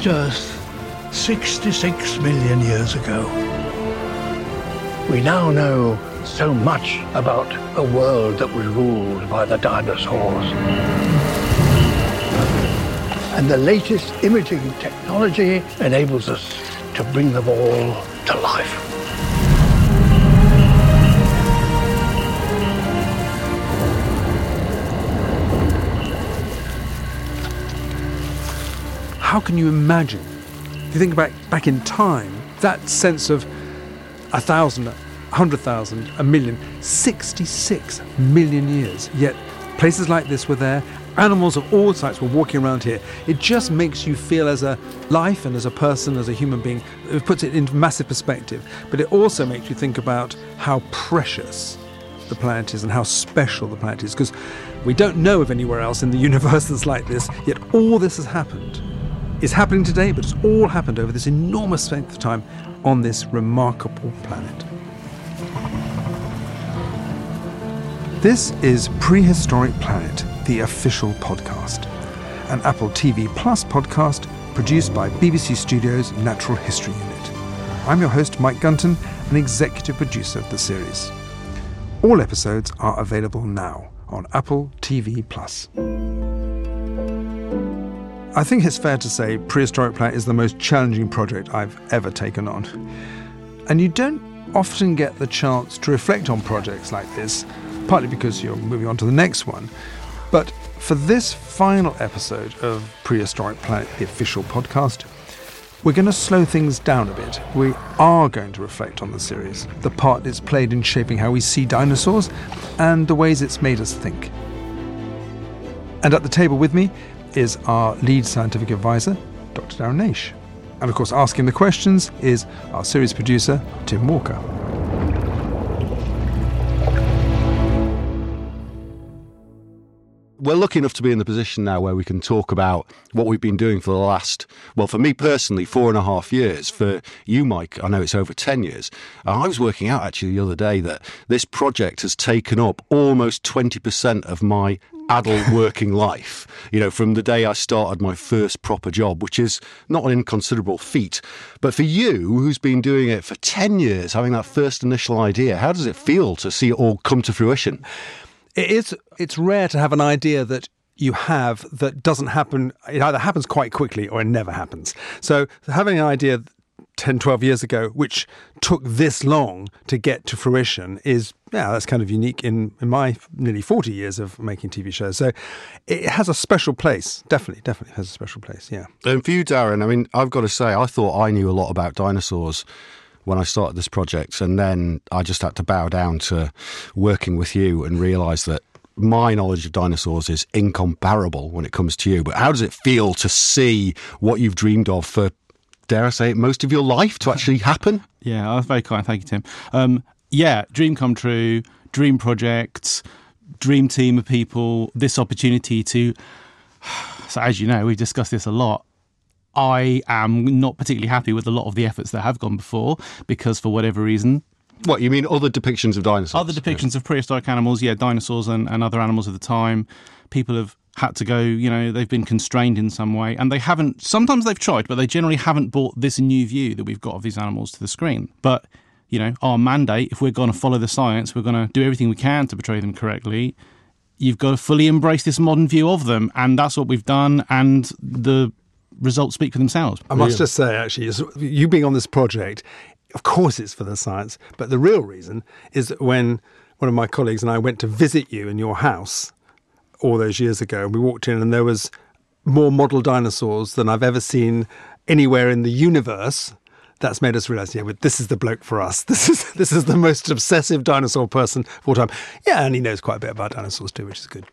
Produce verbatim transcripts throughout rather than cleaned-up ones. planet Earth sixty-six million years ago. We now know so much about a world that was ruled by the dinosaurs. And the latest imaging technology enables us to bring them all to life. How can you imagine, if you think back, back in time, that sense of a thousand, a hundred thousand, a million, sixty-six million years, yet places like this were there, animals of all types were walking around here. It just makes you feel as a life and as a person, as a human being, it puts it into massive perspective, but it also makes you think about how precious the planet is and how special the planet is, because we don't know of anywhere else in the universe that's like this, yet all this has happened. It's happening today, but it's all happened over this enormous length of time on this remarkable planet. This is Prehistoric Planet, the official podcast, an Apple T V Plus podcast produced by B B C Studios Natural History Unit. I'm your host, Mike Gunton, an executive producer of the series. All episodes are available now on Apple T V Plus. I think it's fair to say Prehistoric Planet is the most challenging project I've ever taken on. And you don't often get the chance to reflect on projects like this, partly because you're moving on to the next one. But for this final episode of Prehistoric Planet, the official podcast, we're going to slow things down a bit. We are going to reflect on the series, the part it's played in shaping how we see dinosaurs, and the ways it's made us think. And at the table with me is our lead scientific advisor, Doctor Darren Naish. And of course, asking the questions is our series producer, Tim Walker. We're lucky enough to be in the position now where we can talk about what we've been doing for the last, well, for me personally, four and a half years. For you, Mike, I know it's over ten years. I was working out actually the other day that this project has taken up almost twenty percent of my adult working life, you know, from the day I started my first proper job, which is not an inconsiderable feat. But for you, who's been doing it for ten years, having that first initial idea, how does it feel to see it all come to fruition? It is, it's rare to have an idea that you have that doesn't happen. It either happens quite quickly or it never happens. So having an idea ten, twelve years ago, which took this long to get to fruition, is, yeah, that's kind of unique in, in my nearly forty years of making T V shows. So it has a special place. Definitely, definitely has a special place, yeah. And for you, Darren, I mean, I've got to say, I thought I knew a lot about dinosaurs when I started this project, and then I just had to bow down to working with you and realise that my knowledge of dinosaurs is incomparable when it comes to you. But how does it feel to see what you've dreamed of for, dare I say it, most of your life to actually happen? Yeah, that's very kind. Thank you, Tim. Um, yeah, dream come true, dream project, dream team of people, this opportunity to... So as you know, we've discussed this a lot. I am not particularly happy with a lot of the efforts that have gone before because for whatever reason... What, you mean other depictions of dinosaurs? Other depictions of prehistoric animals, yeah, dinosaurs and, and other animals of the time. People have had to go, you know, they've been constrained in some way, and they haven't, sometimes they've tried, but they generally haven't brought this new view that we've got of these animals to the screen. But, you know, our mandate, if we're going to follow the science, we're going to do everything we can to portray them correctly. You've got to fully embrace this modern view of them, and that's what we've done, and the results speak for themselves. I must just say, actually, you being on this project, of course it's for the science, but the real reason is that when one of my colleagues and I went to visit you in your house all those years ago, and we walked in and there was more model dinosaurs than I've ever seen anywhere in the universe. That's made us realise, yeah, well, this is the bloke for us. This is this is the most obsessive dinosaur person of all time. Yeah, and he knows quite a bit about dinosaurs too, which is good.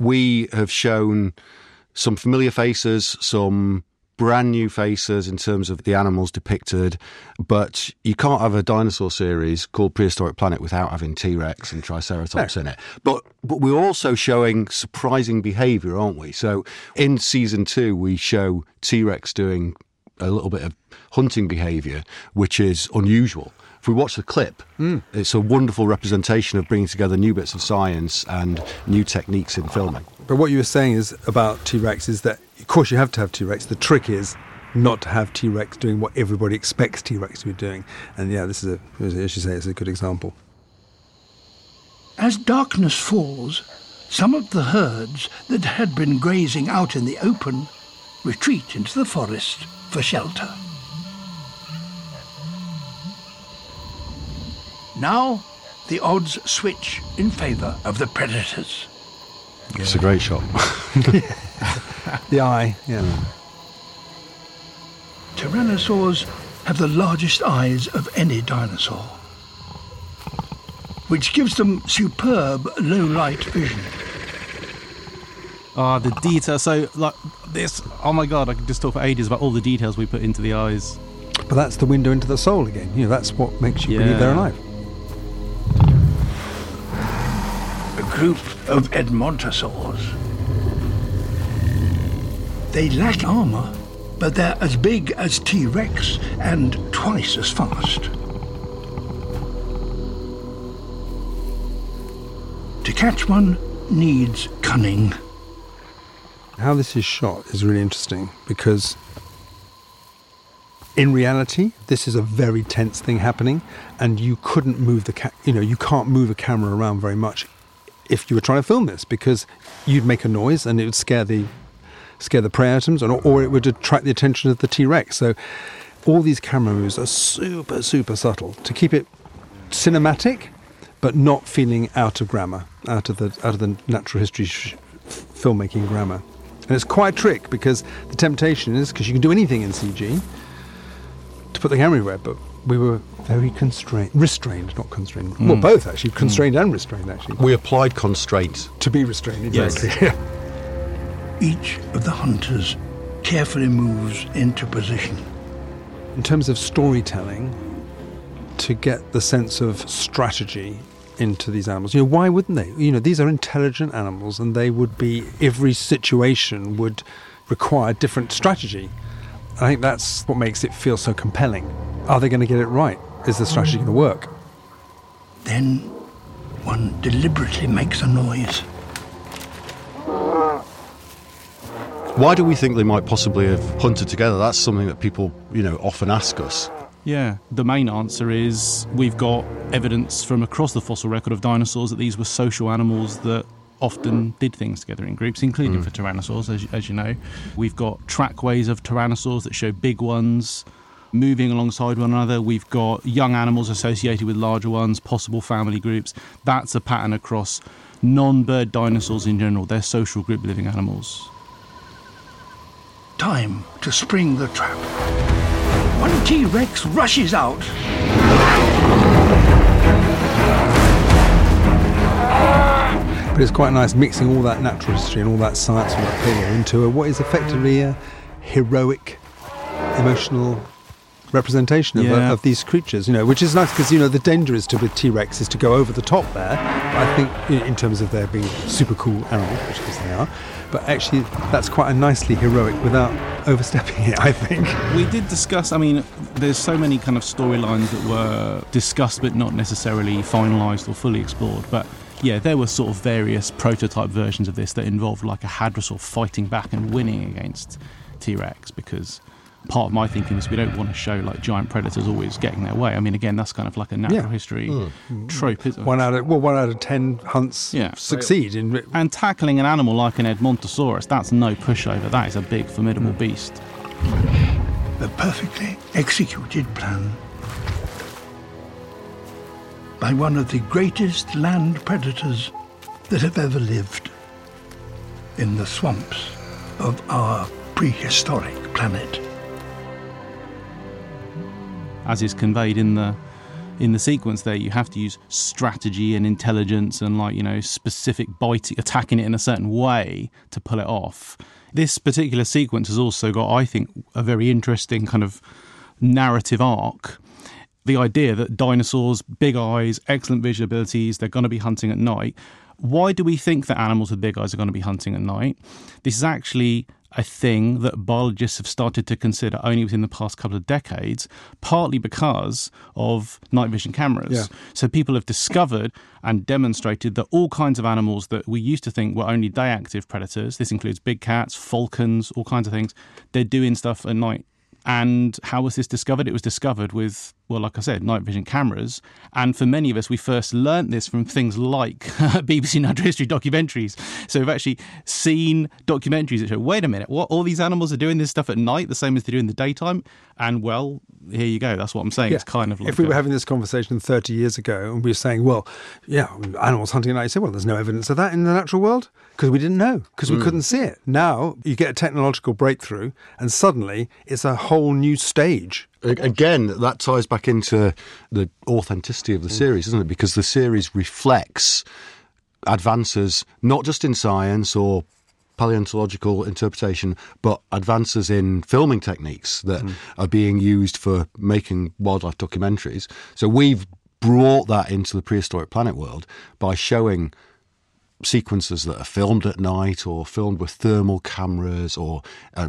We have shown some familiar faces, some brand new faces in terms of the animals depicted, but you can't have a dinosaur series called Prehistoric Planet without having T-Rex and Triceratops no. in it. But but we're also showing surprising behaviour, aren't we? So in season two, we show T-Rex doing a little bit of hunting behaviour, which is unusual. If we watch the clip, mm. it's a wonderful representation of bringing together new bits of science and new techniques in filming. But what you were saying is about T-Rex is that, of course, you have to have T-Rex. The trick is not to have T-Rex doing what everybody expects T-Rex to be doing. And yeah, this is, a, as you say, it's a good example. As darkness falls, some of the herds that had been grazing out in the open retreat into the forest for shelter. Now, the odds switch in favour of the predators. Yeah. It's a great shot. The eye, yeah. Tyrannosaurs have the largest eyes of any dinosaur, which gives them superb low-light vision. Ah, oh, the detail. So, like, this... Oh, my God, I could just talk for ages about all the details we put into the eyes. But that's the window into the soul again. You know, that's what makes you yeah. believe they're alive. A group of Edmontosaurs. They lack armour, but they're as big as T-Rex and twice as fast. To catch one needs cunning. How this is shot is really interesting because in reality, this is a very tense thing happening, and you couldn't move the ca- you know, you can't move a camera around very much if you were trying to film this, because you'd make a noise and it would scare the scare the prey items, and or it would attract the attention of the T-Rex. So all these camera moves are super, super subtle to keep it cinematic, but not feeling out of grammar, out of the out of the natural history sh- filmmaking grammar. And it's quite a trick, because the temptation is, because you can do anything in C G, to put the camera everywhere, but we were very constrained, restrained, not constrained. Mm. Well, both, actually, constrained mm. and restrained, actually. We applied constraint. To be restrained, exactly. Yes. Each of the hunters carefully moves into position. In terms of storytelling, to get the sense of strategy into these animals. You know, why wouldn't they? You know, these are intelligent animals, and they would be, every situation would require different strategy. I think that's what makes it feel so compelling. Are they going to get it right? Is the strategy going to work? Then one deliberately makes a noise. Why do we think they might possibly have hunted together? That's something that people, you know, often ask us. Yeah, the main answer is we've got evidence from across the fossil record of dinosaurs that these were social animals that often did things together in groups, including mm. for tyrannosaurs, as, as you know. We've got trackways of tyrannosaurs that show big ones moving alongside one another. We've got young animals associated with larger ones, possible family groups. That's a pattern across non-bird dinosaurs in general. They're social group living animals. Time to spring the trap. One T-Rex rushes out. But it's quite nice mixing all that natural history and all that science and that thing into a, what is effectively a heroic, emotional representation of, yeah. uh, of these creatures, you know, which is nice, because, you know, the danger is to with T-Rex is to go over the top there, I think, you know, in terms of their being super cool animals, which of course they are, but actually that's quite a nicely heroic without overstepping it, I think. We did discuss, I mean, there's so many kind of storylines that were discussed but not necessarily finalised or fully explored, but yeah, there were sort of various prototype versions of this that involved like a hadrosaur fighting back and winning against T-Rex, because part of my thinking is we don't want to show like giant predators always getting their way. I mean, again, that's kind of like a natural yeah. history mm. trope, isn't it? One out of well, one out of ten hunts yeah. succeed in. And tackling an animal like an Edmontosaurus, that's no pushover. That is a big, formidable mm. beast. A perfectly executed plan by one of the greatest land predators that have ever lived in the swamps of our prehistoric planet. As is conveyed in the in the sequence there, you have to use strategy and intelligence and, like, you know, specific biting, attacking it in a certain way to pull it off. This particular sequence has also got, I think, a very interesting kind of narrative arc. The idea that dinosaurs, big eyes, excellent visual abilities, they're going to be hunting at night. Why do we think that animals with big eyes are going to be hunting at night? This is actually a thing that biologists have started to consider only within the past couple of decades, partly because of night vision cameras. Yeah. So people have discovered and demonstrated that all kinds of animals that we used to think were only day active predators, this includes big cats, falcons, all kinds of things, they're doing stuff at night And how was this discovered? It was discovered with, well, like I said, night vision cameras. And for many of us, we first learnt this from things like B B C Natural History documentaries. So we've actually seen documentaries that show, wait a minute, what, all these animals are doing this stuff at night, the same as they do in the daytime? And, well, here you go. That's what I'm saying. Yeah. It's kind of like... If we were having this conversation thirty years ago and we were saying, well, yeah, animals hunting at night, you say, well, there's no evidence of that in the natural world because we didn't know, because we mm. couldn't see it. Now you get a technological breakthrough and suddenly it's a whole new stage. Again, that ties back into the authenticity of the series, isn't it? Because the series reflects advances not just in science or paleontological interpretation, but advances in filming techniques that mm. are being used for making wildlife documentaries. So we've brought that into the Prehistoric Planet world by showing sequences that are filmed at night or filmed with thermal cameras or uh,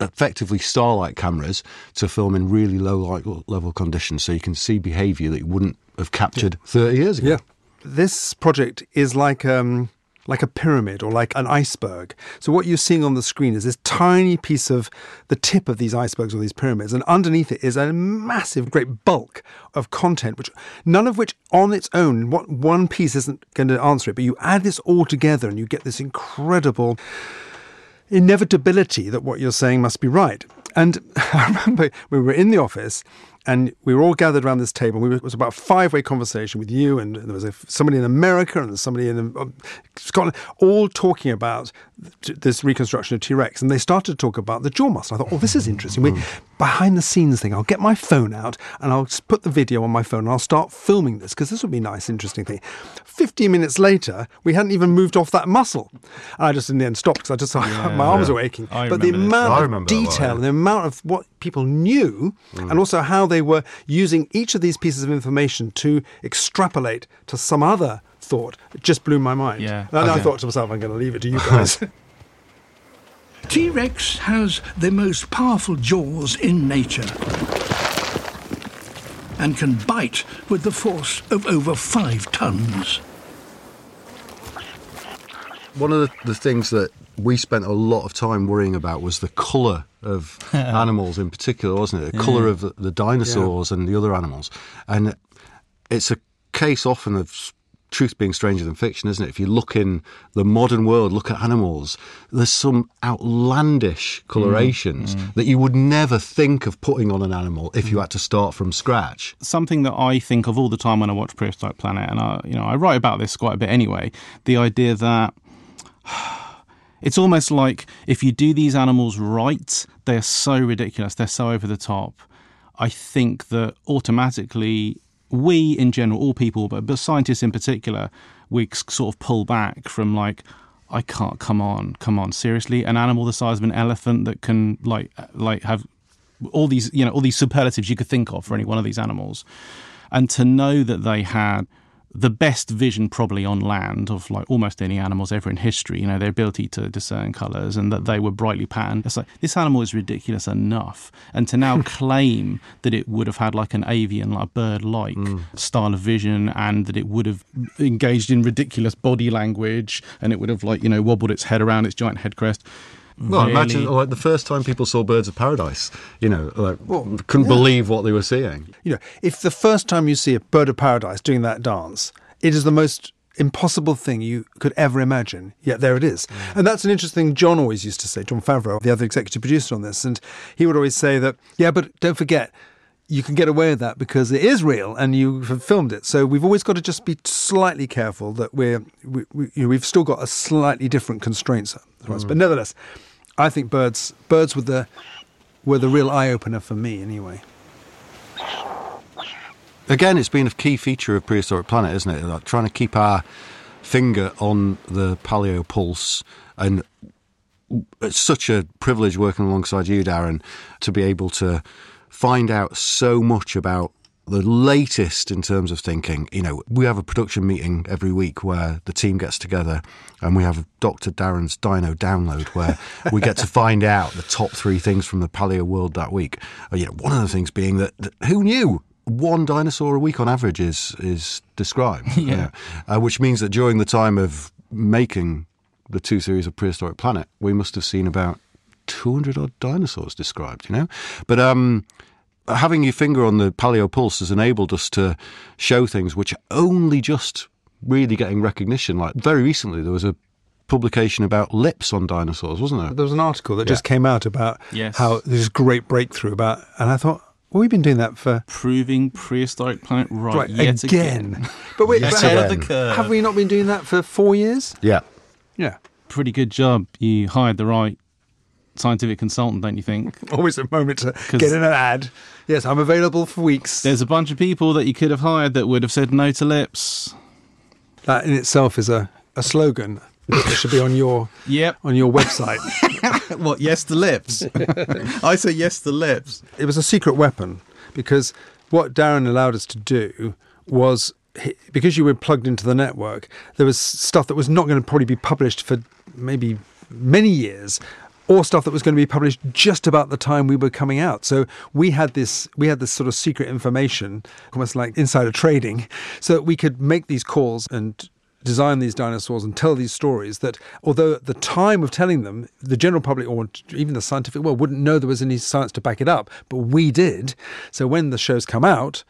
effectively starlight cameras to film in really low light level conditions, so you can see behaviour that you wouldn't have captured yeah. thirty years ago. Yeah. This project is like um, like a pyramid or like an iceberg. So what you're seeing on the screen is this tiny piece of the tip of these icebergs or these pyramids, and underneath it is a massive great bulk of content, which none of which on its own, what one piece isn't going to answer it, but you add this all together and you get this incredible inevitability that what you're saying must be right. And I remember we were in the office and we were all gathered around this table. We were, it was about a five-way conversation with you, and there was a, somebody in America and somebody in uh, Scotland, all talking about th- this reconstruction of T-Rex. And they started to talk about the jaw muscle. I thought, oh, this is interesting. We, behind-the-scenes thing. I'll get my phone out and I'll put the video on my phone and I'll start filming this because this would be a nice, interesting thing. Fifteen minutes later, we hadn't even moved off that muscle. And I just, in the end, stopped because I just saw yeah, my arms yeah. were aching. I but the amount of detail and the amount of what people knew mm. and also how they... they were using each of these pieces of information to extrapolate to some other thought. It just blew my mind. Yeah. And okay. I thought to myself, I'm going to leave it to you guys. T-Rex has the most powerful jaws in nature and can bite with the force of over five tons. One of the, the things that we spent a lot of time worrying about was the colour of animals in particular, wasn't it? The yeah. colour of the, the dinosaurs yeah. and the other animals. And it's a case often of truth being stranger than fiction, isn't it? If you look in the modern world, look at animals, there's some outlandish colorations mm. Mm. that you would never think of putting on an animal if mm. you had to start from scratch. Something that I think of all the time when I watch Prehistoric Planet, and I, you know, I write about this quite a bit anyway, the idea that... It's almost like if you do these animals right, they're so ridiculous, they're so over the top. I think that automatically we in general, all people, but, but scientists in particular, we sort of pull back from like, I can't, come on, come on, seriously? An animal the size of an elephant that can like like have all these, you know, all these superlatives you could think of for any one of these animals. And to know that they had the best vision probably on land of like almost any animals ever in history, you know, their ability to discern colours and that they were brightly patterned. It's like, this animal is ridiculous enough. And to now claim that it would have had like an avian, like a bird-like mm. style of vision, and that it would have engaged in ridiculous body language, and it would have like, you know, wobbled its head around its giant head crest. Well, really? Imagine like the first time people saw Birds of Paradise, you know, like well, couldn't yeah. believe what they were seeing. You know, if the first time you see a Bird of Paradise doing that dance, it is the most impossible thing you could ever imagine, yet there it is. Mm. And that's an interesting thing John always used to say, John Favreau, the other executive producer on this, and he would always say that, yeah, but don't forget, you can get away with that because it is real and you have filmed it. So we've always got to just be slightly careful that we're, we, we, you know, we've still got a slightly different constraints. Mm. But nevertheless, I think birds birds were the, were the real eye-opener for me anyway. Again, it's been a key feature of Prehistoric Planet, isn't it? Like trying to keep our finger on the paleo pulse, and it's such a privilege working alongside you, Darren, to be able to find out so much about the latest in terms of thinking. You know, we have a production meeting every week where the team gets together and we have Doctor Darren's Dino Download where we get to find out the top three things from the paleo world that week. You know, one of the things being that, that who knew one dinosaur a week on average is, is described, yeah. you know? uh, which means that during the time of making the two series of Prehistoric Planet, we must have seen about two hundred odd dinosaurs described, you know? But um, having your finger on the paleo pulse has enabled us to show things which are only just really getting recognition. Like very recently there was a publication about lips on dinosaurs, wasn't there? There was an article that yeah. just came out about yes. how there's this great breakthrough about, and I thought, well, we've been doing that for... Proving Prehistoric Planet right, right yet again. again. But wait, yes, ahead of the curve. Have we not been doing that for four years? Yeah. Yeah. Pretty good job. You hired the right scientific consultant, don't you think? Always a moment to get in an ad. Yes, I'm available for weeks. There's a bunch of people that you could have hired that would have said no to lips. That in itself is a, a slogan. It should be on your yep. on your website. What, yes to lips? I say yes to lips. It was a secret weapon, because what Darren allowed us to do was, because you were plugged into the network, there was stuff that was not going to probably be published for maybe many years, or stuff that was going to be published just about the time we were coming out. So we had this we had this sort of secret information, almost like insider trading, so that we could make these calls and design these dinosaurs and tell these stories that, although at the time of telling them, the general public or even the scientific world wouldn't know there was any science to back it up, but we did. So when the show's come out,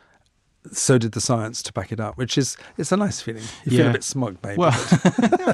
so did the science to back it up, which is, it's a nice feeling. You yeah. feel a bit smug, babe. Well,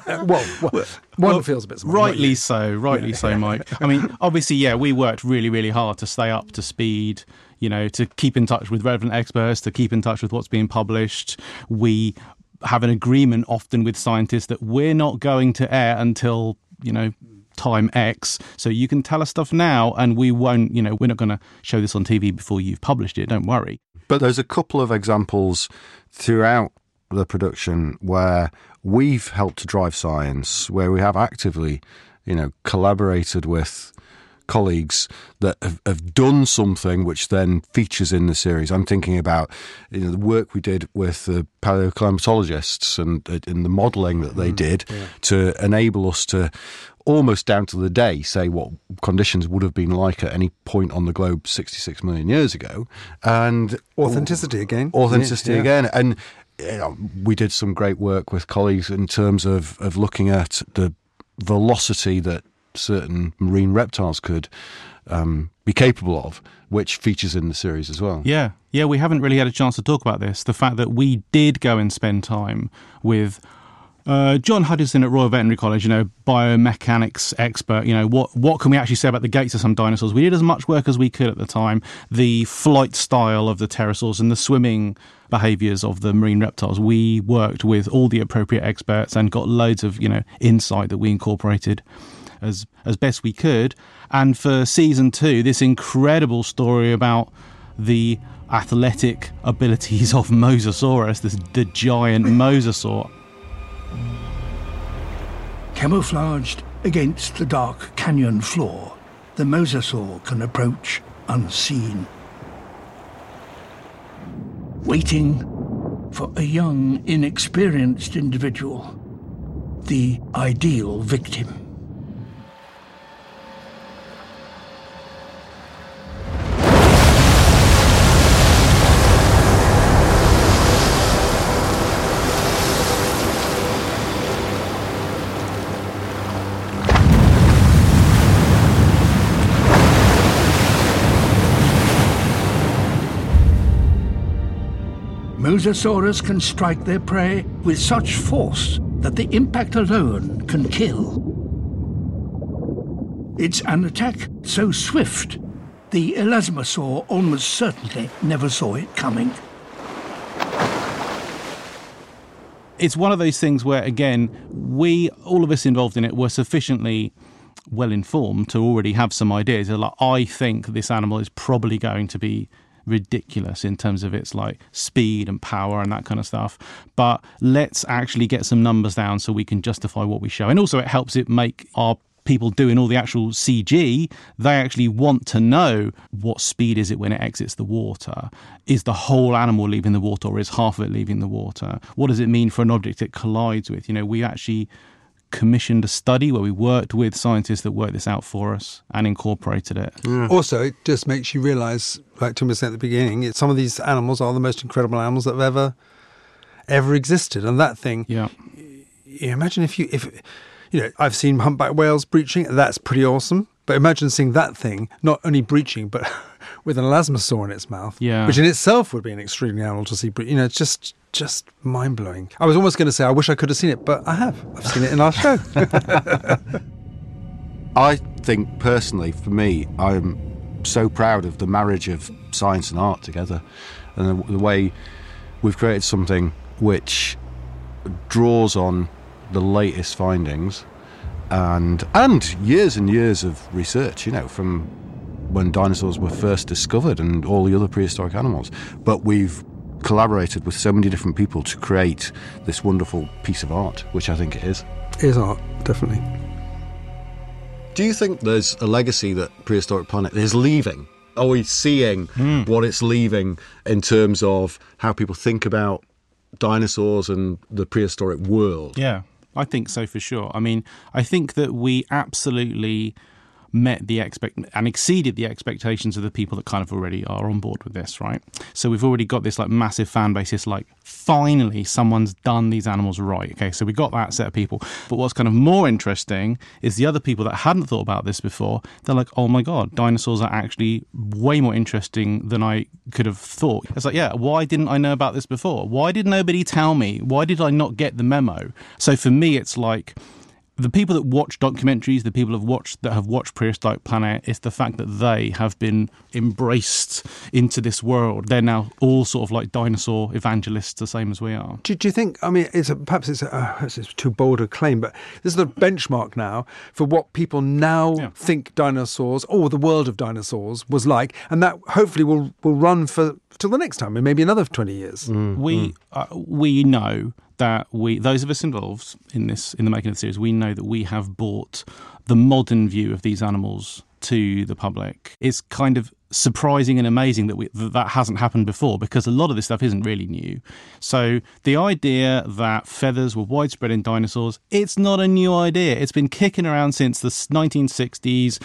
well, well, well one well, feels a bit smug. Rightly so, rightly yeah. so, Mike. I mean, obviously, yeah, we worked really, really hard to stay up to speed, you know, to keep in touch with relevant experts, to keep in touch with what's being published. We have an agreement often with scientists that we're not going to air until, you know, time X. So you can tell us stuff now and we won't, you know, we're not going to show this on T V before you've published it. Don't worry. But there's a couple of examples throughout the production where we've helped to drive science, where we have actively, you know, collaborated with colleagues that have, have done something which then features in the series. I'm thinking about, you know, the work we did with the paleoclimatologists and, and the modelling that they mm, did yeah. to enable us to almost down to the day say what conditions would have been like at any point on the globe sixty-six million years ago. And authenticity oh, again. Authenticity yeah. again. And you know, we did some great work with colleagues in terms of, of looking at the velocity that certain marine reptiles could um, be capable of, which features in the series as well. Yeah, yeah, we haven't really had a chance to talk about this. The fact that we did go and spend time with uh, John Hutchinson at Royal Veterinary College, you know, biomechanics expert, you know, what, what can we actually say about the gaits of some dinosaurs? We did as much work as we could at the time. The flight style of the pterosaurs and the swimming behaviours of the marine reptiles. We worked with all the appropriate experts and got loads of, you know, insight that we incorporated as as best we could. And for season two, this incredible story about the athletic abilities of Mosasaurus, this, the giant Mosasaur. Camouflaged against the dark canyon floor, the Mosasaur can approach unseen. Waiting for a young, inexperienced individual, the ideal victim. Mosasaurus can strike their prey with such force that the impact alone can kill. It's an attack so swift, the Elasmosaur almost certainly never saw it coming. It's one of those things where, again, we, all of us involved in it, were sufficiently well informed to already have some ideas. Like, I think this animal is probably going to be ridiculous in terms of its like speed and power and that kind of stuff, but let's actually get some numbers down so we can justify what we show. And also it helps it make our people doing all the actual C G, they actually want to know what speed is it when it exits the water. Is the whole animal leaving the water or is half of it leaving the water? What does it mean for an object it collides with? You know, we actually commissioned a study where we worked with scientists that worked this out for us and incorporated it. Yeah. Also, it just makes you realise, like Tim was saying at the beginning, it, some of these animals are the most incredible animals that have ever, ever existed. And that thing, yeah. You imagine if you, if you know, I've seen humpback whales breaching. That's pretty awesome. But imagine seeing that thing not only breaching, but with an Elasmosaur in its mouth, yeah. which in itself would be an extremely animal to see. Bre- you know, it's just just mind blowing. I was almost going to say I wish I could have seen it, but I have. I've seen it in our show. I think personally, for me, I'm so proud of the marriage of science and art together, and the, the way we've created something which draws on the latest findings. And and years and years of research, you know, from when dinosaurs were first discovered and all the other prehistoric animals. But we've collaborated with so many different people to create this wonderful piece of art, which I think it is. It is art, definitely. Do you think there's a legacy that Prehistoric Planet is leaving? Are we seeing mm. what it's leaving in terms of how people think about dinosaurs and the prehistoric world? Yeah. I think so, for sure. I mean, I think that we absolutely met the expect and exceeded the expectations of the people that kind of already are on board with this, right? So we've already got this like massive fan base. It's like, finally, someone's done these animals right. Okay, so we got that set of people. But what's kind of more interesting is the other people that hadn't thought about this before. They're like, oh my God, dinosaurs are actually way more interesting than I could have thought. It's like, yeah, why didn't I know about this before? Why did nobody tell me? Why did I not get the memo? So for me, it's like, the people that watch documentaries, the people have watched that have watched Prehistoric Planet, it's the fact that they have been embraced into this world. They're now all sort of like dinosaur evangelists, the same as we are. Do, do you think? I mean, it's a, perhaps it's, a, uh, it's too bold a claim, but this is the benchmark now for what people now yeah. think dinosaurs or the world of dinosaurs was like, and that hopefully will will run for till the next time, and maybe another twenty years. Mm, we mm. Uh, we know. That we, those of us involved in this, in the making of the series, we know that we have brought the modern view of these animals to the public. It's kind of surprising and amazing that we, that, that hasn't happened before, because a lot of this stuff isn't really new. So the idea that feathers were widespread in dinosaurs, it's not a new idea. It's been kicking around since the nineteen sixties.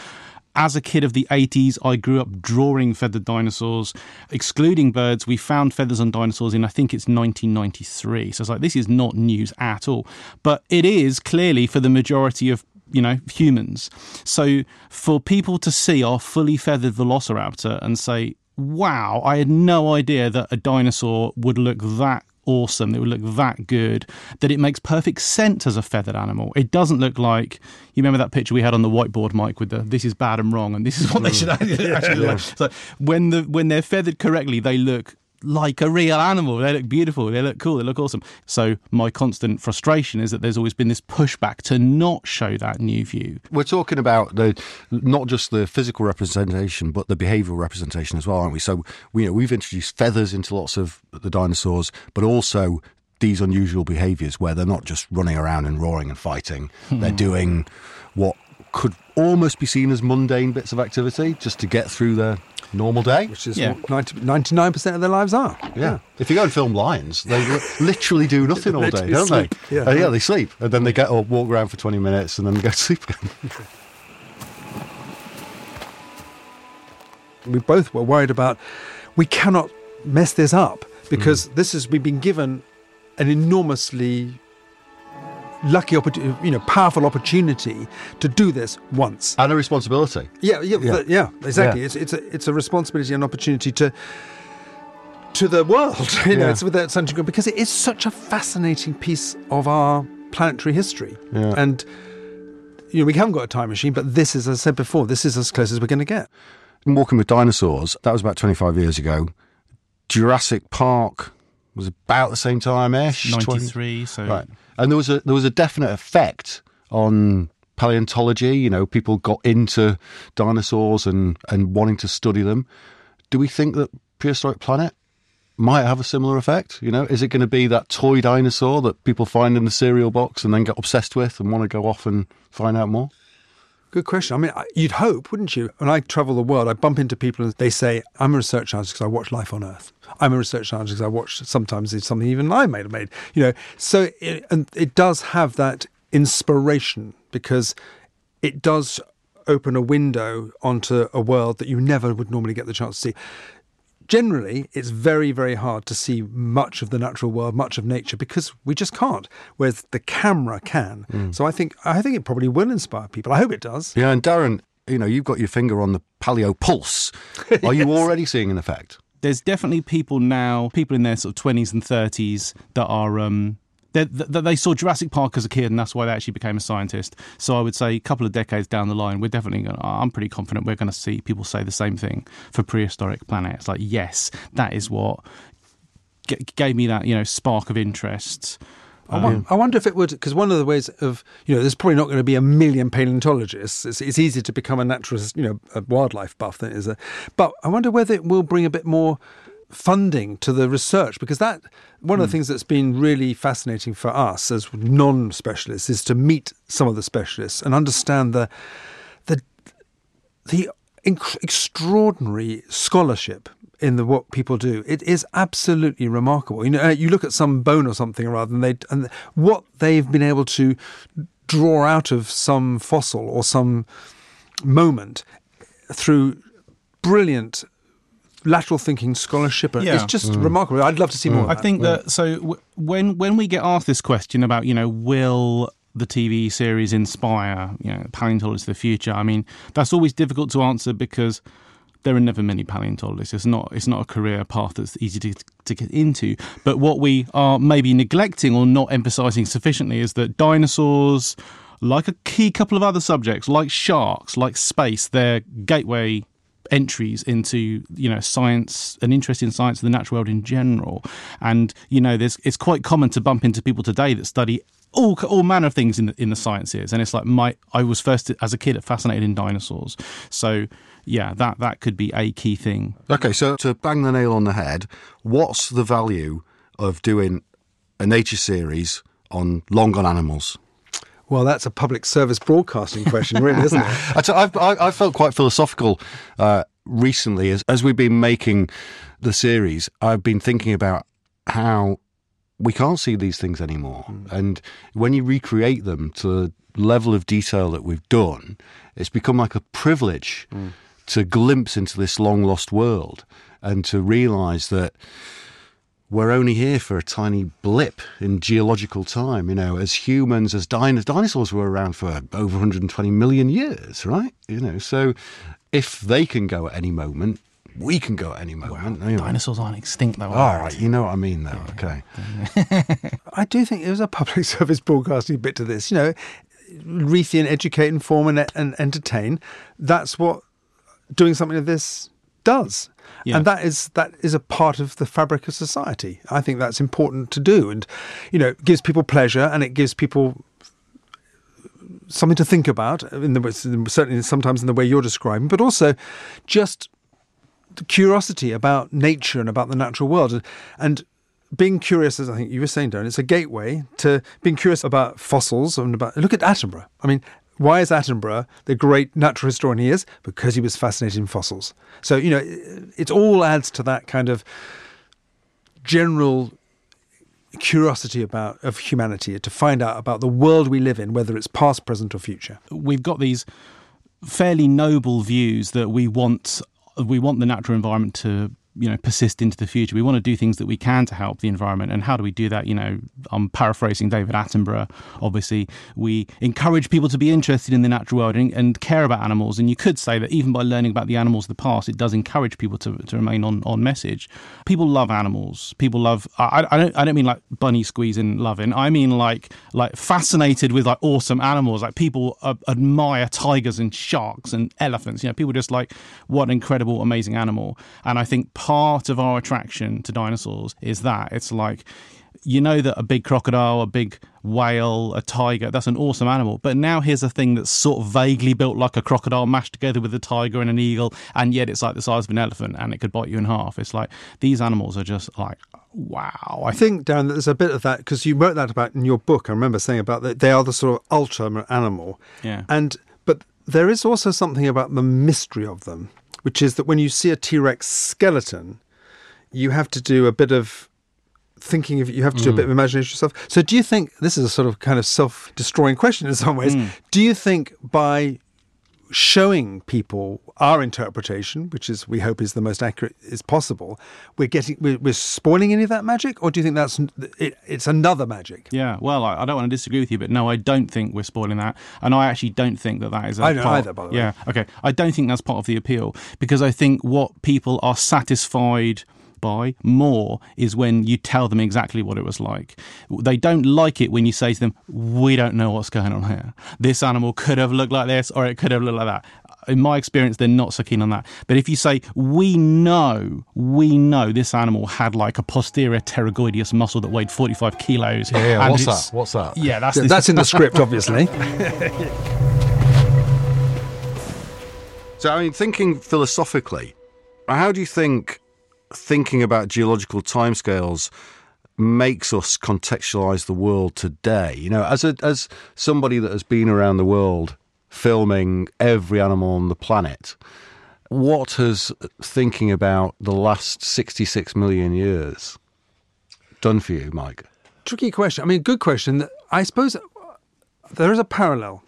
As a kid of the eighties, I grew up drawing feathered dinosaurs, excluding birds. We found feathers on dinosaurs in, I think it's nineteen ninety-three. So it's like, this is not news at all. But it is clearly for the majority of, you know, humans. So for people to see our fully feathered velociraptor and say, wow, I had no idea that a dinosaur would look that awesome, it would look that good, that it makes perfect sense as a feathered animal. It doesn't look like, you remember that picture we had on the whiteboard, Mike, with the "this is bad and wrong and this is what they should actually look like." So when the when they're feathered correctly, they look like a real animal. They look beautiful, they look cool, they look awesome. So my constant frustration is that there's always been this pushback to not show that new view. We're talking about the not just the physical representation, but the behavioural representation as well, aren't we? So we, you know, we've introduced feathers into lots of the dinosaurs, but also these unusual behaviours where they're not just running around and roaring and fighting. Hmm. They're doing what could almost be seen as mundane bits of activity just to get through their normal day, which is yeah. what ninety, ninety-nine percent of their lives are. Yeah. yeah. If you go and film lions, they literally do nothing all day, don't sleep. they? Yeah. Uh, yeah, they sleep. And then they get or walk around for twenty minutes and then go to sleep again. We both were worried about, we cannot mess this up because mm. this is, we've been given an enormously lucky opportunity, you know, powerful opportunity to do this once, and a responsibility. Yeah, yeah, yeah, yeah exactly. Yeah. It's it's a it's a responsibility and opportunity to to the world. You yeah. know, it's without something good because it is such a fascinating piece of our planetary history. Yeah. And you know, we haven't got a time machine, but this is, as I said before, this is as close as we're going to get. Walking with Dinosaurs, that was about twenty-five years ago. Jurassic Park was about the same time-ish. ninety-three, twenty, so... Right. And there was a there was a definite effect on paleontology. You know, people got into dinosaurs and, and wanting to study them. Do we think that Prehistoric Planet might have a similar effect? You know, is it going to be that toy dinosaur that people find in the cereal box and then get obsessed with and want to go off and find out more? Good question. I mean, you'd hope, wouldn't you? When I travel the world, I bump into people and they say, I'm a research scientist because I watch Life on Earth. I'm a research scientist because I watch sometimes it's something even I might have made. You know, so it, and it does have that inspiration because it does open a window onto a world that you never would normally get the chance to see. Generally, it's very, very hard to see much of the natural world, much of nature, because we just can't, whereas the camera can. Mm. So I think I think it probably will inspire people. I hope it does. Yeah, and Darren, you know, you've got your finger on the paleo pulse. Are yes. you already seeing an effect? There's definitely people now, people in their sort of twenties and thirties that are... Um, That they saw Jurassic Park as a kid, and that's why they actually became a scientist. So I would say a couple of decades down the line, we're definitely going to, I'm pretty confident we're going to see people say the same thing for Prehistoric Planet. It's like, yes, that is what g- gave me that, you know, spark of interest. I, um, want, I wonder if it would, because one of the ways of, you know, there's probably not going to be a million paleontologists. It's, it's easier to become a naturalist, you know, a wildlife buff than it is a, but I wonder whether it will bring a bit more funding to the research, because that one of the mm. things that's been really fascinating for us as non-specialists is to meet some of the specialists and understand the the the inc- extraordinary scholarship in the what people do. It is absolutely remarkable. You know, you look at some bone or something rather than they and what they've been able to draw out of some fossil or some moment through brilliant lateral thinking scholarship. Yeah. It's just mm. remarkable. I'd love to see mm. more. I think that, that so w- when when we get asked this question about, you know, will the T V series inspire, you know, paleontologists of the future? I mean, that's always difficult to answer because there are never many paleontologists. It's not it's not a career path that's easy to, to get into. But what we are maybe neglecting or not emphasising sufficiently is that dinosaurs, like a key couple of other subjects, like sharks, like space, they're gateway entries into, you know, science, an interest in science and the natural world in general. And, you know, there's it's quite common to bump into people today that study all all manner of things in the, in the sciences. And it's like, my I was first, as a kid, fascinated in dinosaurs. So, yeah, that, that could be a key thing. OK, so to bang the nail on the head, what's the value of doing a nature series on long-gone animals? Well, that's a public service broadcasting question, really, isn't it? I've, I've felt quite philosophical uh, recently. As, as we've been making the series, I've been thinking about how we can't see these things anymore. Mm. And when you recreate them to the level of detail that we've done, it's become like a privilege mm. to glimpse into this long-lost world and to realise that we're only here for a tiny blip in geological time, you know, as humans, as din- dinosaurs were around for over one hundred twenty million years, right? You know, so if they can go at any moment, we can go at any moment. Well, dinosaurs aren't extinct, though. All right, you know what I mean, though, yeah, okay. Yeah. I do think there's a public service broadcasting bit to this, you know, Reithian, educate, inform and, and entertain. That's what doing something like this does. Yeah. And that is that is a part of the fabric of society. I think that's important to do, and, you know, it gives people pleasure and it gives people something to think about, in the certainly sometimes in the way you're describing, but also just the curiosity about nature and about the natural world. And, and being curious, as I think you were saying, Darren, it's a gateway to being curious about fossils and about... Look at Attenborough. I mean... Why is Attenborough the great natural historian he is? Because he was fascinated in fossils. So, you know, it, it all adds to that kind of general curiosity about of humanity, to find out about the world we live in, whether it's past, present or future. We've got these fairly noble views that we want, we want the natural environment to, you know, persist into the future. We want to do things that we can to help the environment. And how do we do that? You know, I'm paraphrasing David Attenborough, obviously. We encourage people to be interested in the natural world and, and care about animals. And you could say that even by learning about the animals of the past, it does encourage people to, to remain on, on message. People love animals. People love... I, I don't I don't mean like bunny squeezing loving. I mean like like fascinated with like awesome animals. Like people uh, admire tigers and sharks and elephants. You know, people just like, what an incredible, amazing animal. And I think part of our attraction to dinosaurs is that it's like, you know, that a big crocodile, a big whale, a tiger, that's an awesome animal. But now here's a thing that's sort of vaguely built like a crocodile mashed together with a tiger and an eagle, and yet it's like the size of an elephant and it could bite you in half. It's like, these animals are just like, wow. I think, Darren, that there's a bit of that, because you wrote that about in your book. I remember saying about that they are the sort of ultra animal. Yeah. And, but there is also something about the mystery of them, which is that when you see a T-Rex skeleton, you have to do a bit of thinking, of you have to mm. do a bit of imagination yourself. So do you think, this is a sort of kind of self-destroying question in some ways, mm. do you think by showing people our interpretation, which is we hope is the most accurate as possible, we're getting we're, we're spoiling any of that magic, or do you think that's it, it's another magic? Yeah, well, I, I don't want to disagree with you, but no, I don't think we're spoiling that, and I actually don't think that that is. A I don't part, either, by the yeah, way. Yeah, okay, I don't think that's part of the appeal, because I think what people are satisfied by more is when you tell them exactly what it was like. They don't like it when you say to them, we don't know what's going on here. This animal could have looked like this, or it could have looked like that. In my experience, they're not so keen on that. But if you say, we know, we know this animal had like a posterior pterygoideus muscle that weighed forty-five kilos. Yeah, yeah, what's that? What's that? Yeah, that's, yeah, this that's in the script, obviously. So, I mean, thinking philosophically, how do you think thinking about geological timescales makes us contextualise the world today? You know, as a, as somebody that has been around the world filming every animal on the planet, what has thinking about the last sixty-six million years done for you, Mike? Tricky question. I mean, good question. I suppose there is a parallel,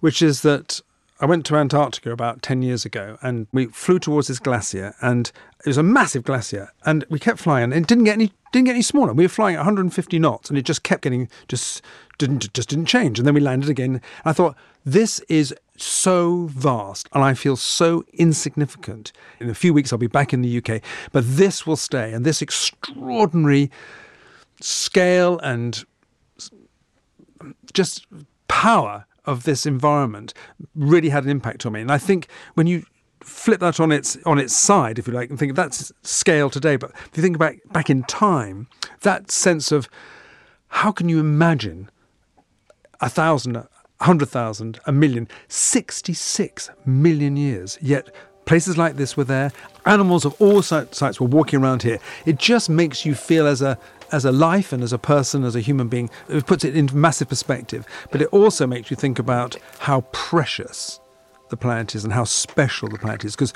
which is that I went to Antarctica about ten years ago, and we flew towards this glacier, and it was a massive glacier, and we kept flying, and it didn't get any didn't get any smaller. We were flying at one hundred fifty knots, and it just kept getting just didn't just didn't change. And then we landed again. And I thought, this is so vast, and I feel so insignificant. In a few weeks, I'll be back in the U K, but this will stay, and this extraordinary scale and just power of this environment really had an impact on me. And I think when you flip that on its on its side, if you like, and think that's scale today, but if you think about back in time, that sense of how can you imagine a thousand, a hundred thousand, a million, sixty-six million years, yet places like this were there, animals of all sites were walking around here. It just makes you feel as a as a life and as a person, as a human being, it puts it into massive perspective. But it also makes you think about how precious the planet is and how special the planet is. Because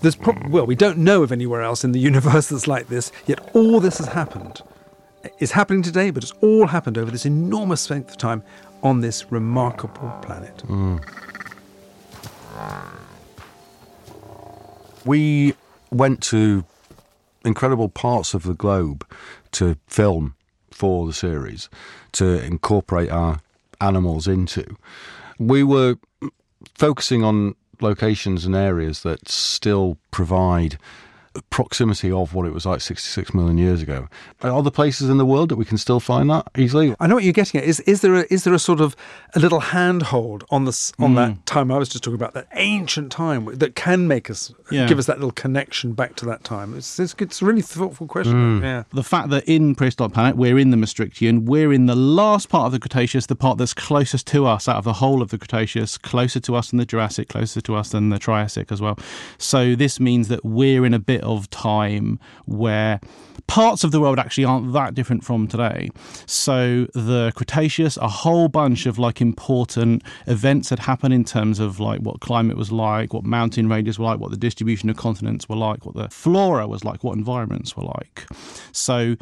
there's probably, well, we don't know of anywhere else in the universe that's like this, yet all this has happened. It's happening today, but it's all happened over this enormous length of time on this remarkable planet. Mm. We went to incredible parts of the globe to film for the series, to incorporate our animals into. We were focusing on locations and areas that still provide proximity of what it was like sixty-six million years ago. Are there places in the world that we can still find that easily? I know what you're getting at. Is is there a, is there a sort of a little handhold on this on mm. that time I was just talking about, that ancient time that can make us yeah. give us that little connection back to that time? It's it's, it's a really thoughtful question. Mm. Yeah, the fact that in Prehistoric Planet we're in the Maastrichtian, we're in the last part of the Cretaceous, the part that's closest to us out of the whole of the Cretaceous, closer to us than the Jurassic, closer to us than the Triassic as well. So this means that we're in a bit of time where parts of the world actually aren't that different from today. So the Cretaceous, a whole bunch of like important events had happened in terms of like what climate was like, what mountain ranges were like, what the distribution of continents were like, what the flora was like, what environments were like. So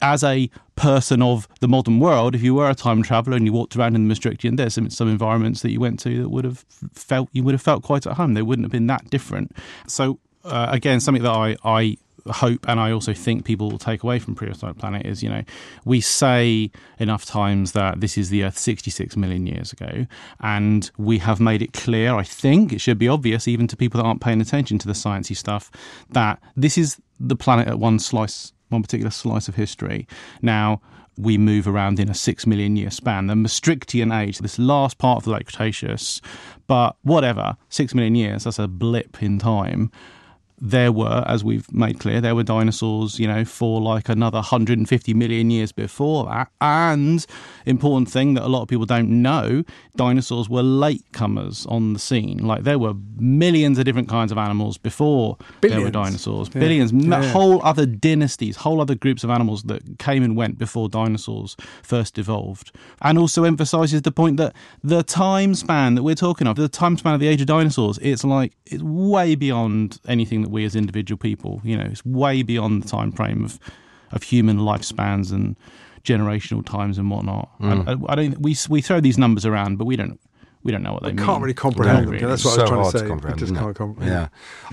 as a person of the modern world, if you were a time traveller and you walked around in the Maastrichtian, there's some, some environments that you went to that would have felt you would have felt quite at home. They wouldn't have been that different. So Uh, again, something that I, I hope and I also think people will take away from Prehistoric Planet is, you know, we say enough times that this is the Earth sixty-six million years ago, and we have made it clear, I think, it should be obvious even to people that aren't paying attention to the sciencey stuff, that this is the planet at one slice, one particular slice of history. Now, we move around in a six million year span, the Maastrichtian age, this last part of the late Cretaceous, but whatever, six million years, that's a blip in time. There were, as we've made clear, there were dinosaurs, you know, for like another one hundred fifty million years before that. And important thing that a lot of people don't know, dinosaurs were latecomers on the scene. Like there were millions of different kinds of animals before billions. There were dinosaurs. Yeah. Billions, yeah, yeah. Whole other dynasties, whole other groups of animals that came and went before dinosaurs first evolved. And also emphasises the point that the time span that we're talking of, the time span of the age of dinosaurs, it's like, it's way beyond anything that we as individual people, you know, it's way beyond the time frame of, of human lifespans and generational times and whatnot. Mm. I, I don't. We we throw these numbers around, but we don't. we don't know what they I mean. Can't really comprehend them. Really. That's what so I was trying hard to say. To comprehend, I just can't comprehend. Yeah.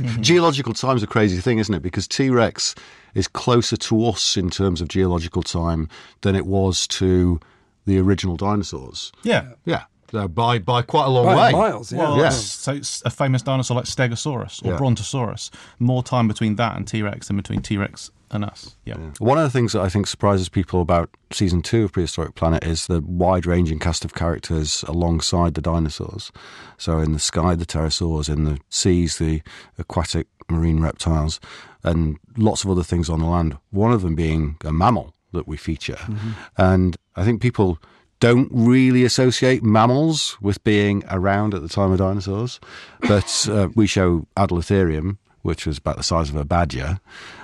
Mm-hmm. Geological time's a crazy thing, isn't it? Because T-Rex is closer to us in terms of geological time than it was to the original dinosaurs. Yeah. Yeah. So by by quite a long by way. Miles, yeah. Well, yeah. So a famous dinosaur like Stegosaurus or yeah. Brontosaurus, more time between that and T-Rex than between T-Rex and us. Yeah. yeah. One of the things that I think surprises people about season two of Prehistoric Planet is the wide-ranging cast of characters alongside the dinosaurs. So in the sky, the pterosaurs, in the seas, the aquatic marine reptiles, and lots of other things on the land, one of them being a mammal that we feature. Mm-hmm. And I think people don't really associate mammals with being around at the time of dinosaurs, but uh, we show Adalotherium, which was about the size of a badger.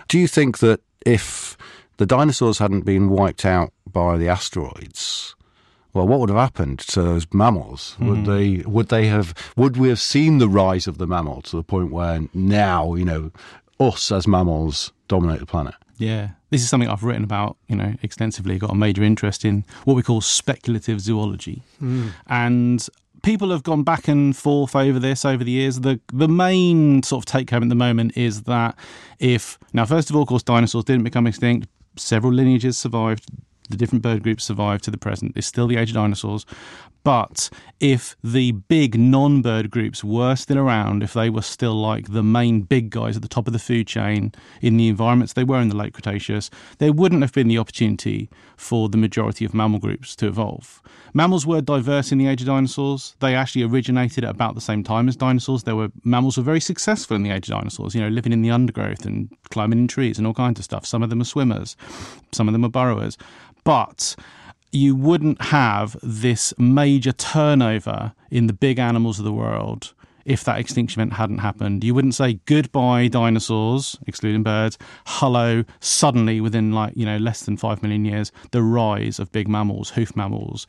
Do you think that if the dinosaurs hadn't been wiped out by the asteroids, well, what would have happened to those mammals? Mm. Would they? Would they have? Would we have seen the rise of the mammal to the point where now, you know, us as mammals dominate the planet? Yeah. This is something I've written about, you know, extensively. Got a major interest in what we call speculative zoology. Mm. And people have gone back and forth over this over the years. The the main sort of take-home at the moment is that if... Now, first of all, of course, dinosaurs didn't become extinct. Several lineages survived. The different bird groups survived to the present. It's still the age of dinosaurs. But if the big non-bird groups were still around, if they were still like the main big guys at the top of the food chain in the environments they were in the late Cretaceous, there wouldn't have been the opportunity for the majority of mammal groups to evolve. Mammals were diverse in the age of dinosaurs. They actually originated at about the same time as dinosaurs. There were Mammals were very successful in the age of dinosaurs, you know, living in the undergrowth and climbing in trees and all kinds of stuff. Some of them are swimmers, some of them are burrowers. But you wouldn't have this major turnover in the big animals of the world if that extinction event hadn't happened. You wouldn't say goodbye dinosaurs, excluding birds, hello, suddenly within like, you know, less than five million years, the rise of big mammals, hoof mammals,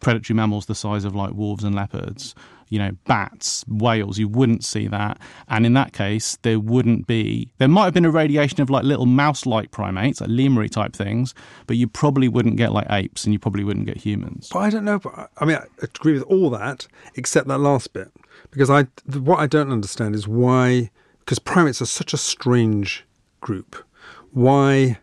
predatory mammals the size of like wolves and leopards, you know, bats, whales. You wouldn't see that. And in that case, there wouldn't be, there might have been a radiation of like little mouse-like primates, like lemur type things, but you probably wouldn't get like apes and you probably wouldn't get humans. But I don't know. But I mean, I agree with all that, except that last bit, because I, what I don't understand is why, because primates are such a strange group. Why,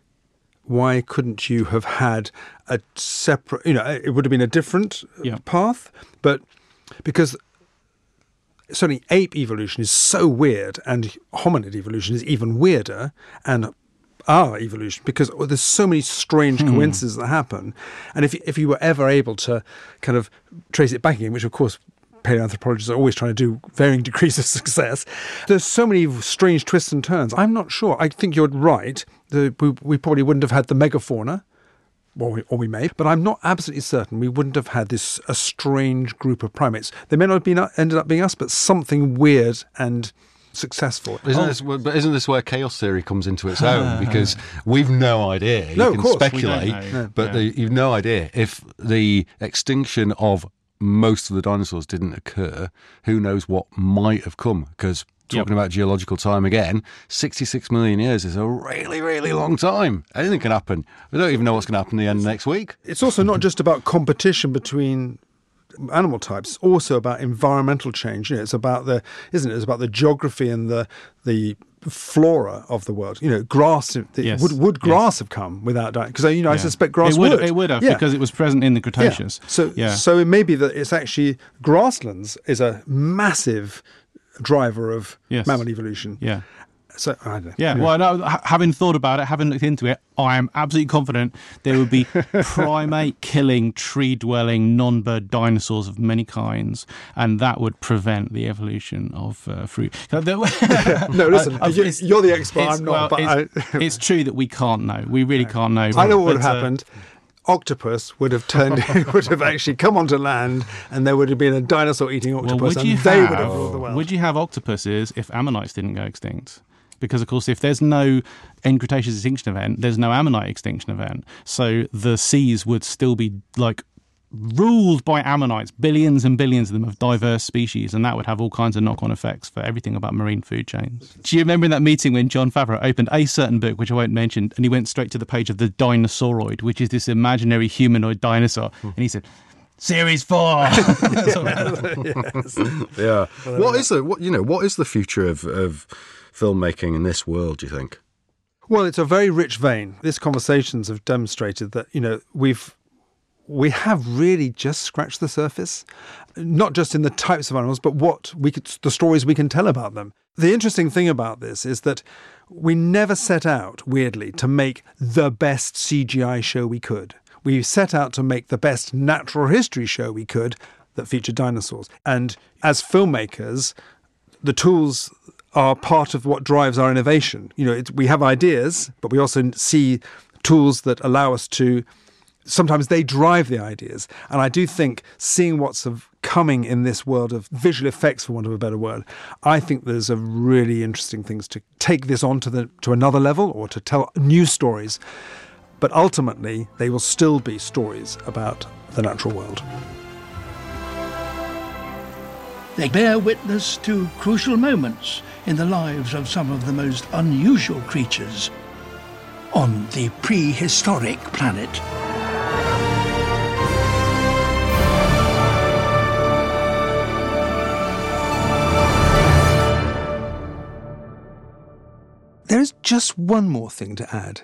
why couldn't you have had a separate, you know, it would have been a different yeah. path, but because certainly ape evolution is so weird and hominid evolution is even weirder, and our evolution, because there's so many strange coincidences hmm. that happen. And if, if you were ever able to kind of trace it back again, which of course paleoanthropologists are always trying to do, varying degrees of success, there's so many strange twists and turns. I'm not sure. I think you're right. The, we, we probably wouldn't have had the megafauna. Or we, or we may, but I'm not absolutely certain we wouldn't have had this a strange group of primates. They may not have been ended up being us, but something weird and successful. Isn't oh. this? But isn't this where chaos theory comes into its own? Because we've no idea. You no, can of course speculate, we don't know. But yeah. the, you've no idea if the extinction of most of the dinosaurs didn't occur. Who knows what might have come? Because talking yep. about geological time again, sixty-six million years is a really, really long time. Anything can happen. We don't even know what's going to happen at the end of next week. It's also not just about competition between animal types. It's also about environmental change. You know, it's about the, isn't it? It's about the geography and the the flora of the world. You know, grass. Yes. Would, would grass yes. have come without dinosaurs? Because you know, yeah. I suspect grass it would, would. It would have yeah. because it was present in the Cretaceous. Yeah. So, yeah. so it may be that it's actually grasslands is a massive driver of yes. mammal evolution. Yeah. So, I don't know. Yeah, anyway. Well, no, having thought about it, having looked into it, I am absolutely confident there would be primate-killing, tree-dwelling, non-bird dinosaurs of many kinds, and that would prevent the evolution of uh, fruit. no, listen, I, you, you're the expert, I'm not. Well, but it's, I, it's true that we can't know. We really can't know. I know what would have uh, happened. Octopus would have turned, would have actually come onto land, and there would have been a dinosaur eating octopus, well, and have, they would have ruled the world. Would you have octopuses if ammonites didn't go extinct? Because, of course, if there's no end Cretaceous extinction event, there's no ammonite extinction event. So the seas would still be like ruled by ammonites, billions and billions of them, of diverse species, and that would have all kinds of knock-on effects for everything about marine food chains. Do you remember in that meeting when John Favreau opened a certain book, which I won't mention, and he went straight to the page of the Dinosauroid, which is this imaginary humanoid dinosaur, and he said, Series four. Yes. Yeah. What is the what you know? What is the future of of filmmaking in this world, do you think? Well, it's a very rich vein. These conversations have demonstrated that, you know, we've we have really just scratched the surface, not just in the types of animals, but what we could, the stories we can tell about them. The interesting thing about this is that we never set out, weirdly, to make the best C G I show we could. We set out to make the best natural history show we could that featured dinosaurs. And as filmmakers, the tools are part of what drives our innovation. You know, it, we have ideas, but we also see tools that allow us to, sometimes they drive the ideas. And I do think seeing what's of coming in this world of visual effects, for want of a better word, I think there's a really interesting things to take this on to, the, to another level, or to tell new stories. But ultimately, they will still be stories about the natural world. They bear witness to crucial moments in the lives of some of the most unusual creatures on the prehistoric planet. There is just one more thing to add.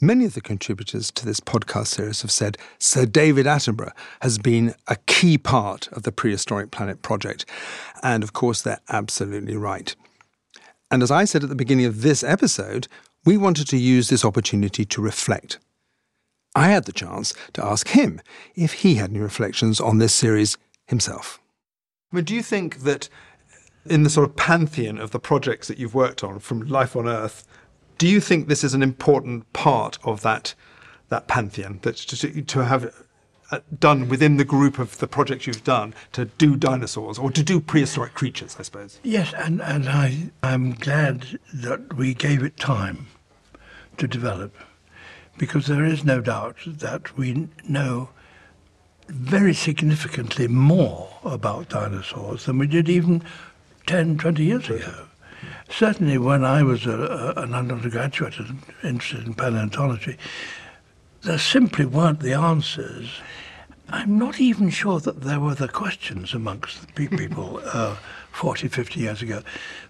Many of the contributors to this podcast series have said Sir David Attenborough has been a key part of the Prehistoric Planet project. And of course, they're absolutely right. And as I said at the beginning of this episode, we wanted to use this opportunity to reflect. I had the chance to ask him if he had any reflections on this series himself. But do you think that in the sort of pantheon of the projects that you've worked on, from Life on Earth, do you think this is an important part of that that pantheon, that to, to have done within the group of the projects you've done, to do dinosaurs or to do prehistoric creatures, I suppose? Yes, and, and I, I'm glad that we gave it time to develop, because there is no doubt that we know very significantly more about dinosaurs than we did even ten, twenty years ago. Certainly when I was a, a, an undergraduate interested in paleontology, there simply weren't the answers. I'm not even sure that there were the questions amongst the people uh, forty, fifty years ago.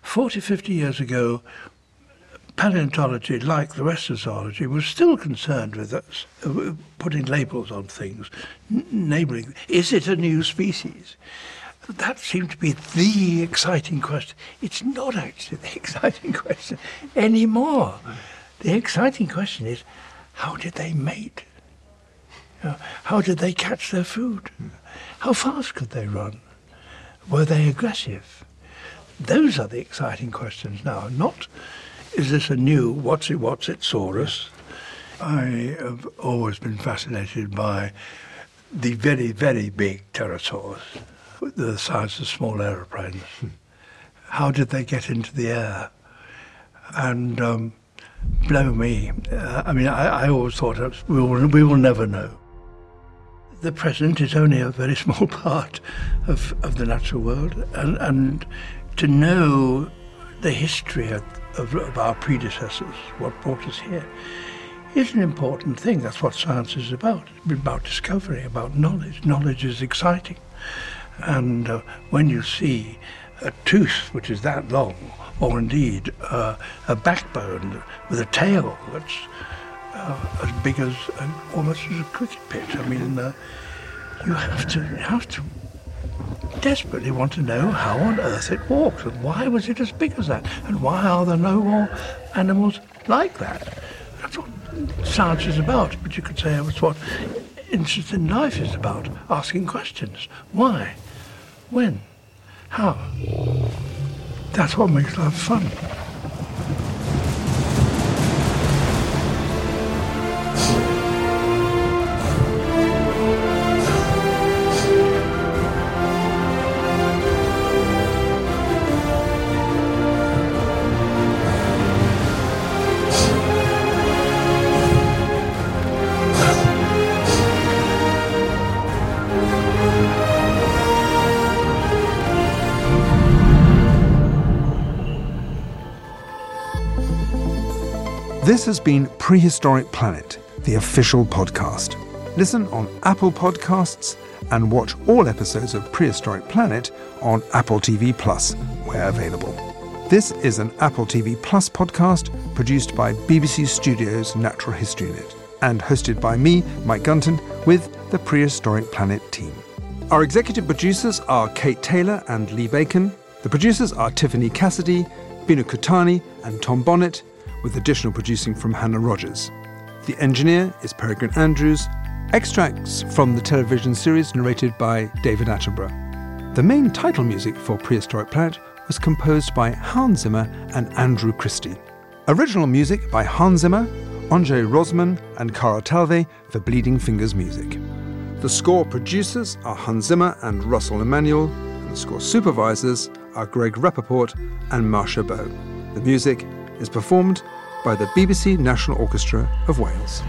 forty, fifty years ago, paleontology, like the rest of zoology, was still concerned with us, uh, putting labels on things, n- naming, is it a new species? That seemed to be the exciting question. It's not actually the exciting question anymore. The exciting question is, how did they mate? How did they catch their food? How fast could they run? Were they aggressive? Those are the exciting questions now, not, is this a new what's it, what's it, saurus? I have always been fascinated by the very, very big pterosaurs. The science of small aeroplanes. How did they get into the air? And um, blow me. Uh, I mean, I, I always thought we will, we will never know. The present is only a very small part of, of the natural world. And, and to know the history of, of, of our predecessors, what brought us here, is an important thing. That's what science is about. It's about discovery, about knowledge. Knowledge is exciting. And uh, when you see a tooth which is that long, or indeed uh, a backbone with a tail that's uh, as big as uh, almost as a cricket pitch, I mean, uh, you have to you have to desperately want to know how on earth it walks, and why was it as big as that, and why are there no more animals like that? That's what science is about. But you could say that's what interest in life is about: asking questions. Why? When? How? That's what makes life fun. This has been Prehistoric Planet, the official podcast. Listen on Apple Podcasts, and watch all episodes of Prehistoric Planet on Apple T V Plus, where available. This is an Apple T V Plus podcast produced by B B C Studios Natural History Unit and hosted by me, Mike Gunton, with the Prehistoric Planet team. Our executive producers are Kate Taylor and Lee Bacon. The producers are Tiffany Cassidy, Bina Kutani and Tom Bonnet, with additional producing from Hannah Rogers. The engineer is Peregrine Andrews. Extracts from the television series narrated by David Attenborough. The main title music for Prehistoric Planet was composed by Hans Zimmer and Andrew Christie. Original music by Hans Zimmer, Andre Rosman and Carl Talvey for Bleeding Fingers Music. The score producers are Hans Zimmer and Russell Emanuel, and the score supervisors are Greg Rappaport and Marsha Bow. The music is performed by the B B C National Orchestra of Wales.